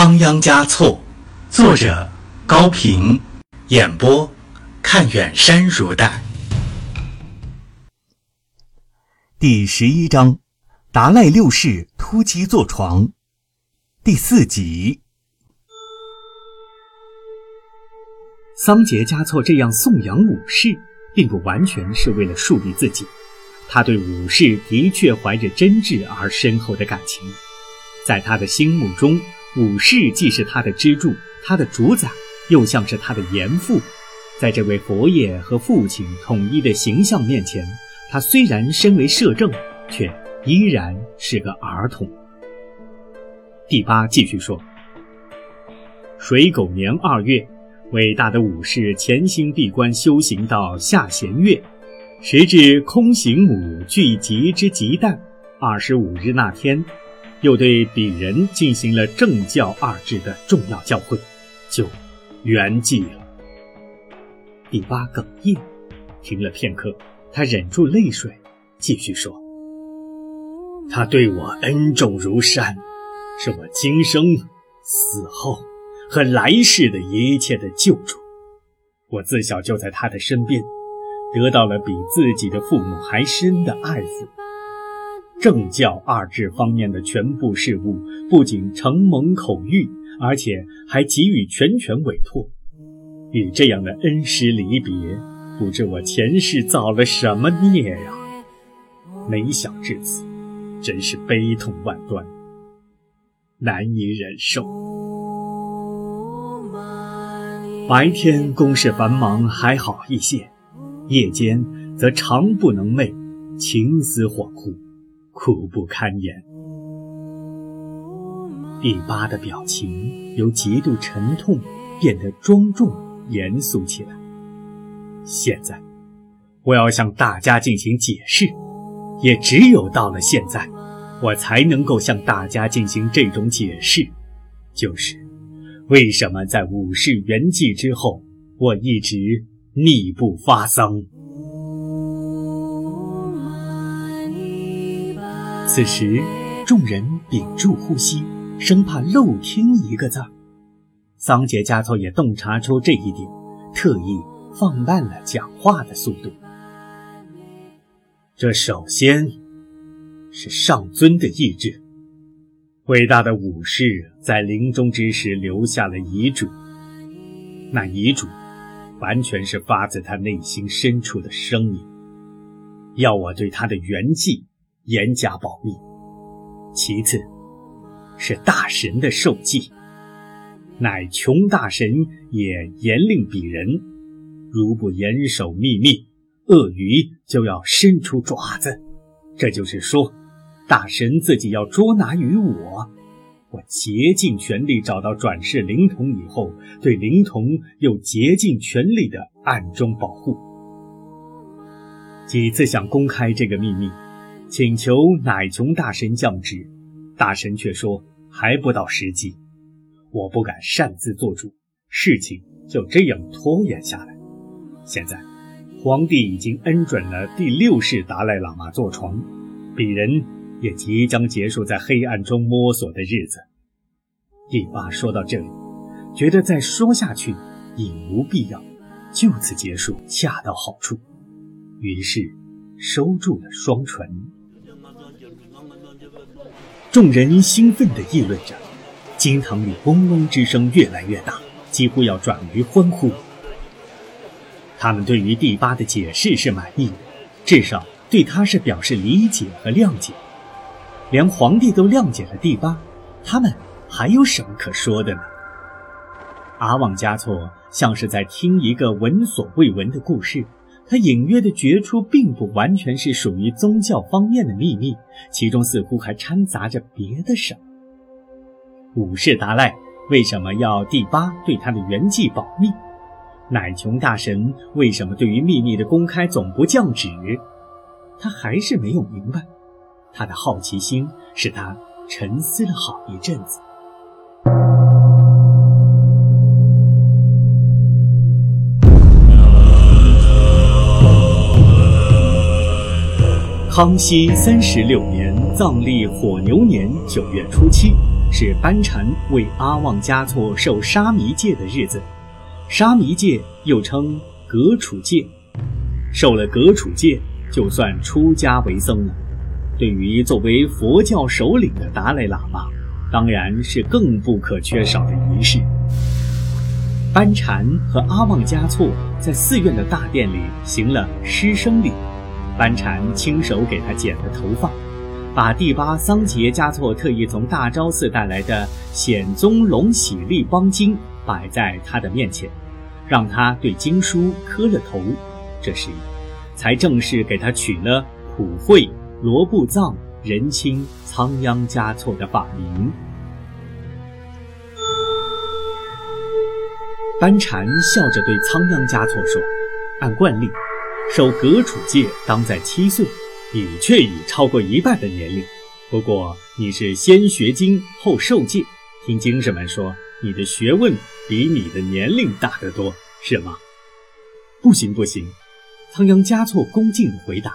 仓央嘉措，作者高平，演播看远山如黛。第11章，达赖六世突击坐床，第4集。桑杰嘉措这样颂扬武士，并不完全是为了树立自己，他对武士的确怀着真挚而深厚的感情。在他的心目中，武士既是他的支柱，他的主宰，又像是他的严父。在这位佛爷和父亲统一的形象面前，他虽然身为摄政，却依然是个儿童。第8继续说，水狗年2月，伟大的武士潜心闭关修行到下弦月，时至空行母聚集之极诞25日那天，又对鄙人进行了正教二制的重要教诲，就圆寂了。第8哽咽，停了片刻，他忍住泪水，继续说：他对我恩重如山，是我今生、死后和来世的一切的救助。我自小就在他的身边，得到了比自己的父母还深的爱抚。政教二制方面的全部事务，不仅承蒙口谕，而且还给予全权委托。与这样的恩师离别，不知我前世造了什么孽呀！没想至此，真是悲痛万端，难以忍受。白天公事繁忙还好一些，夜间则常不能寐，情思恍惚，苦不堪言。第8的表情由极度沉痛变得庄重严肃起来。现在我要向大家进行解释，也只有到了现在，我才能够向大家进行这种解释，就是为什么在武士圆寂之后，我一直逆不发丧。此时众人屏住呼吸，生怕漏听一个字。桑杰嘉措也洞察出这一点，特意放慢了讲话的速度。这首先是上尊的意志。伟大的武士在临终之时留下了遗嘱，那遗嘱完全是发自他内心深处的声音，要我对他的圆寂严加保密。其次是大神的授记，乃穷大神也严令鄙人，如不严守秘密，鳄鱼就要伸出爪子。这就是说，大神自己要捉拿于我。我竭尽全力找到转世灵童以后，对灵童又竭尽全力的暗中保护。几次想公开这个秘密，请求乃穷大神降旨，大神却说还不到时机。我不敢擅自做主，事情就这样拖延下来。现在皇帝已经恩准了第6世达赖喇嘛坐床，鄙人也即将结束在黑暗中摸索的日子。第8说到这里，觉得再说下去已无必要，就此结束恰到好处，于是收住了双唇。众人兴奋地议论着，金堂里嗡嗡之声越来越大，几乎要转于欢呼。他们对于第8的解释是满意的，至少对他是表示理解和谅解。连皇帝都谅解了第8，他们还有什么可说的呢？阿旺嘉措像是在听一个闻所未闻的故事，他隐约地觉出并不完全是属于宗教方面的秘密，其中似乎还掺杂着别的什么。武士达赖为什么要第8对他的圆寂保密？乃琼大神为什么对于秘密的公开总不降旨？他还是没有明白，他的好奇心使他沉思了好一阵子。康熙36年藏历火牛年9月初7，是班禅为阿旺嘉措受沙弥戒的日子。沙弥戒又称格楚戒，受了格楚戒就算出家为僧了。对于作为佛教首领的达赖喇嘛，当然是更不可缺少的仪式。班禅和阿旺嘉措在寺院的大殿里行了师生礼，班禅亲手给他剪了头发，把第8桑杰嘉措特意从大昭寺带来的显宗隆喜立邦经摆在他的面前，让他对经书磕了头，这时才正式给他取了普惠、罗布藏、仁钦、仓央嘉措的法名。班禅笑着对仓央嘉措说：“按惯例，受格楚戒当在7岁，你却已超过一半的年龄。不过你是先学经后受戒，听经士们说你的学问比你的年龄大得多，是吗？”“不行不行。”仓央嘉措恭敬地回答，“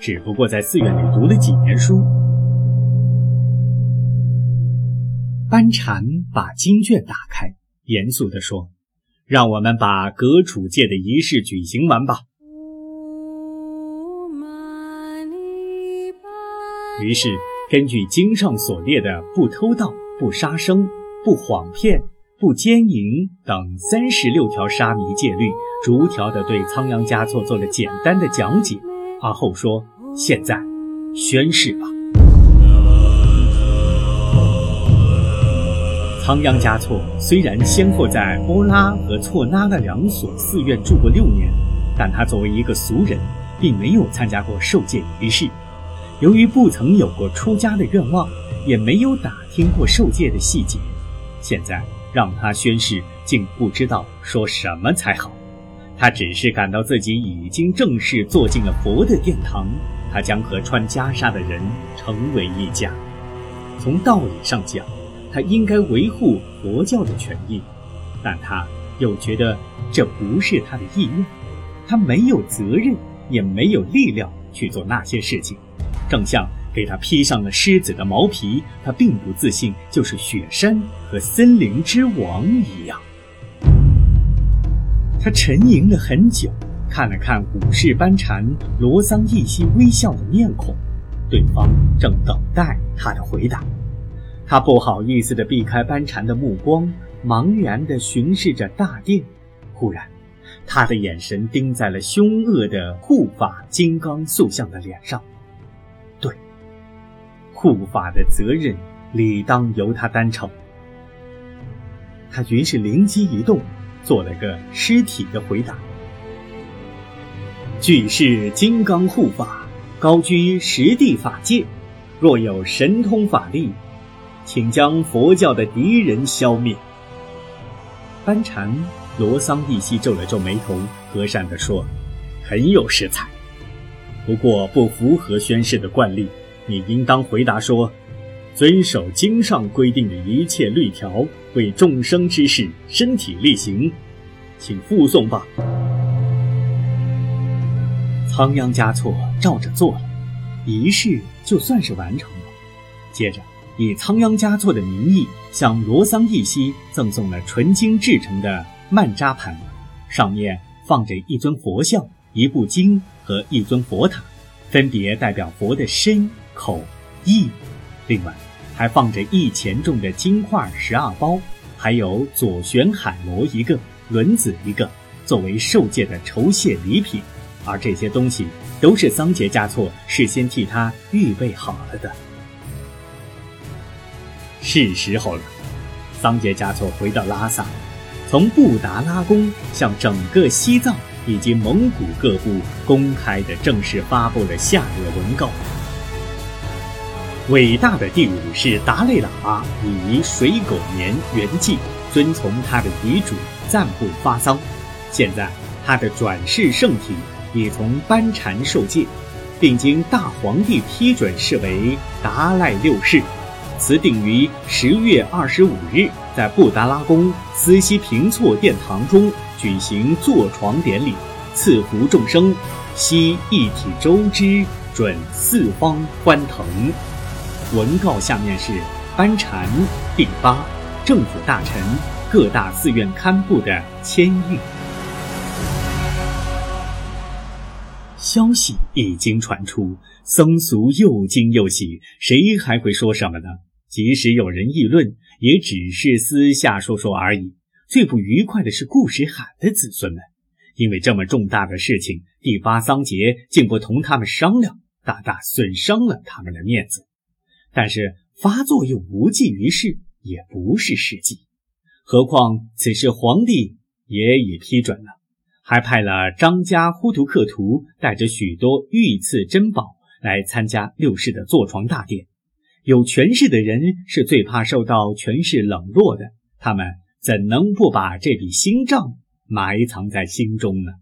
只不过在寺院里读了几年书。”班禅把经卷打开，严肃地说：“让我们把格楚戒的仪式举行完吧。”于是根据经上所列的不偷盗、不杀生、不谎骗、不奸淫等36条沙弥戒律，逐条地对仓央嘉措做了简单的讲解，而后说：“现在宣誓吧。”仓央嘉措虽然先后在波拉和措那的两所寺院住过6年，但他作为一个俗人，并没有参加过受戒仪式。由于不曾有过出家的愿望，也没有打听过受戒的细节，现在让他宣誓，竟不知道说什么才好。他只是感到自己已经正式坐进了佛的殿堂，他将和穿袈裟的人成为一家。从道理上讲，他应该维护佛教的权益，但他又觉得这不是他的意愿，他没有责任，也没有力量去做那些事情。正像给他披上了狮子的毛皮，他并不自信就是雪山和森林之王一样。他沉吟了很久，看了看武士班禅罗桑一息微笑的面孔，对方正等待他的回答。他不好意思地避开班禅的目光，茫然地巡视着大殿。忽然，他的眼神盯在了凶恶的护法金刚塑像的脸上。对，护法的责任理当由他担承。他于是灵机一动，做了个尸体的回答：“俱是金刚护法，高居十地法界，若有神通法力，请将佛教的敌人消灭。”班禅罗桑一息皱了皱眉头，和善地说：“很有识才，不过不符合宣誓的惯例。你应当回答说，遵守经上规定的一切律条，为众生之事身体力行。请附送吧。”仓央嘉措照着做了，仪式就算是完成了。接着以仓央嘉措的名义向罗桑一息赠送了纯金制成的曼扎盘，上面放着一尊佛像、一部经和一尊佛塔，分别代表佛的身、口、意。另外还放着1钱重的金块12包，还有左旋海螺1个、轮子1个，作为受戒的酬谢礼品。而这些东西都是桑杰嘉措事先替他预备好了的。是时候了，桑杰嘉措回到拉萨，从布达拉宫向整个西藏以及蒙古各部公开的正式发布了下列文告：伟大的第5世达赖喇嘛以水狗年圆寂，遵从他的遗嘱，暂不发丧。现在他的转世圣体已从班禅受戒，并经大皇帝批准，视为达赖6世。此定于10月25日在布达拉宫思西平措殿堂中举行坐床典礼，赐福众生，悉一体周之，准四方欢腾。文告下面是班禅、第八政府大臣、各大寺院堪布的签谕。消息已经传出，僧俗又惊又喜，谁还会说什么呢？即使有人议论，也只是私下说说而已。最不愉快的是顾石海的子孙们，因为这么重大的事情，第八桑杰竟不同他们商量，大大损伤了他们的面子。但是发作又无济于事，也不是时机。何况此事皇帝也已批准了，还派了张家呼图克图带着许多御赐珍宝来参加六世的坐床大典。有权势的人是最怕受到权势冷落的，他们怎能不把这笔新账埋藏在心中呢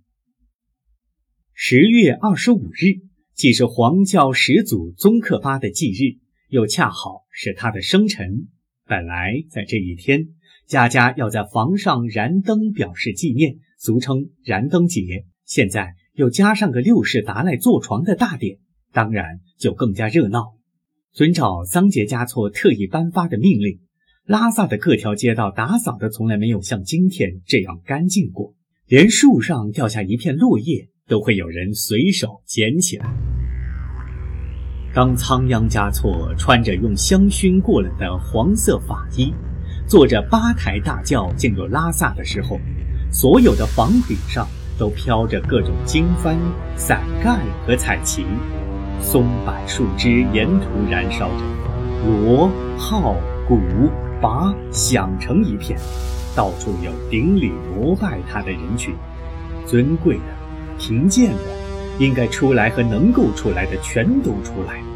？10月25日既是黄教始祖宗克巴的忌日，又恰好是他的生辰。本来在这一天，家家要在房上燃灯表示纪念，俗称燃灯节，现在又加上个六世达赖坐床的大典，当然就更加热闹。遵照桑杰嘉措特意颁发的命令，拉萨的各条街道打扫的从来没有像今天这样干净过，连树上掉下一片落叶都会有人随手捡起来。当仓央嘉措穿着用香熏过了的黄色法衣，坐着八抬大轿进入拉萨的时候，所有的房顶上都飘着各种经幡、伞盖和彩旗，松柏树枝沿途燃烧着，锣、号、鼓、拔响成一片，到处有顶礼膜拜他的人群。尊贵的、贫贱的、应该出来和能够出来的全都出来了。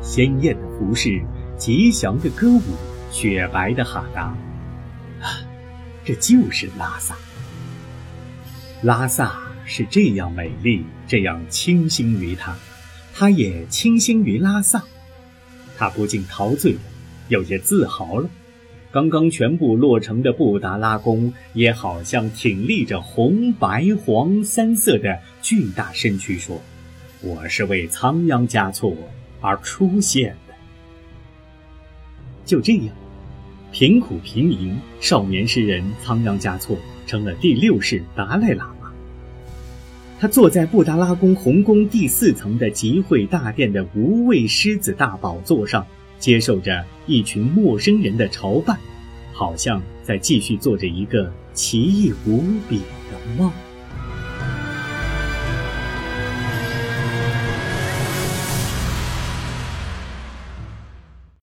鲜艳的服饰，吉祥的歌舞，雪白的哈达，这就是拉萨。拉萨是这样美丽，这样倾心于它，它也倾心于拉萨。它不禁陶醉了，有些自豪了。刚刚全部落成的布达拉宫也好像挺立着红白黄三色的巨大身躯，说我是为仓央嘉措而出现的。就这样，贫苦贫淫少年诗人仓央嘉措成了第六世达赖喇嘛。他坐在布达拉宫红宫第4层的集会大殿的无畏狮子大宝座上，接受着一群陌生人的朝拜，好像在继续做着一个奇异无比的梦。